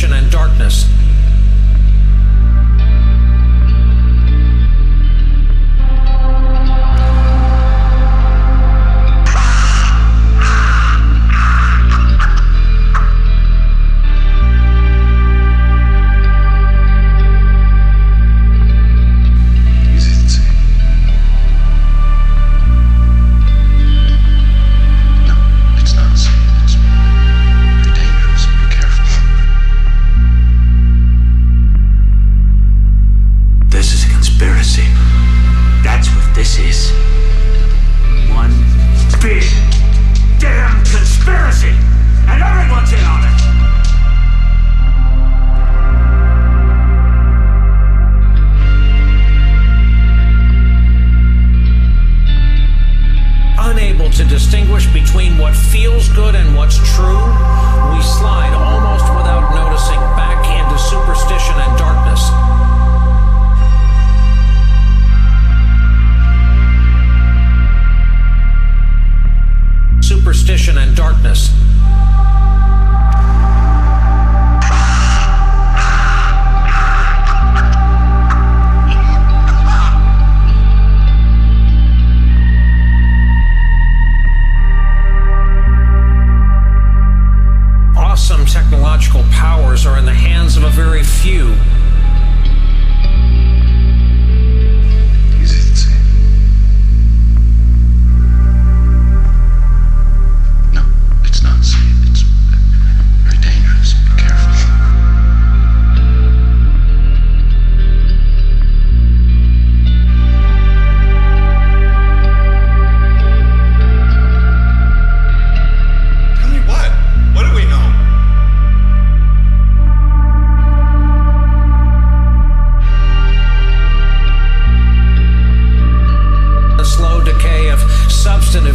confusion and darkness. This is one big damn conspiracy, and everyone's in on it. Unable to distinguish between what feels good and what's true, we slide almost without noticing back into superstition and darkness. Superstition and darkness. Awesome technological powers are in the hands of a very few.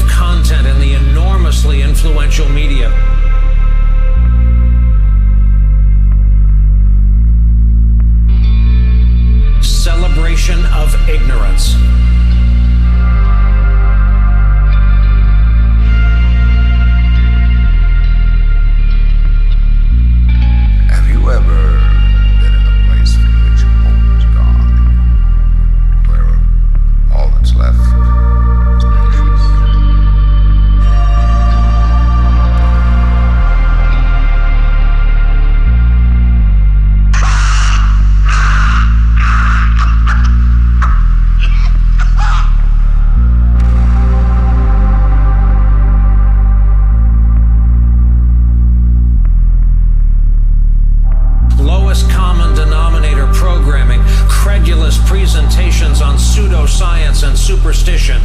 Content in the enormously influential media. Celebration of ignorance. Presentations on pseudoscience and superstition.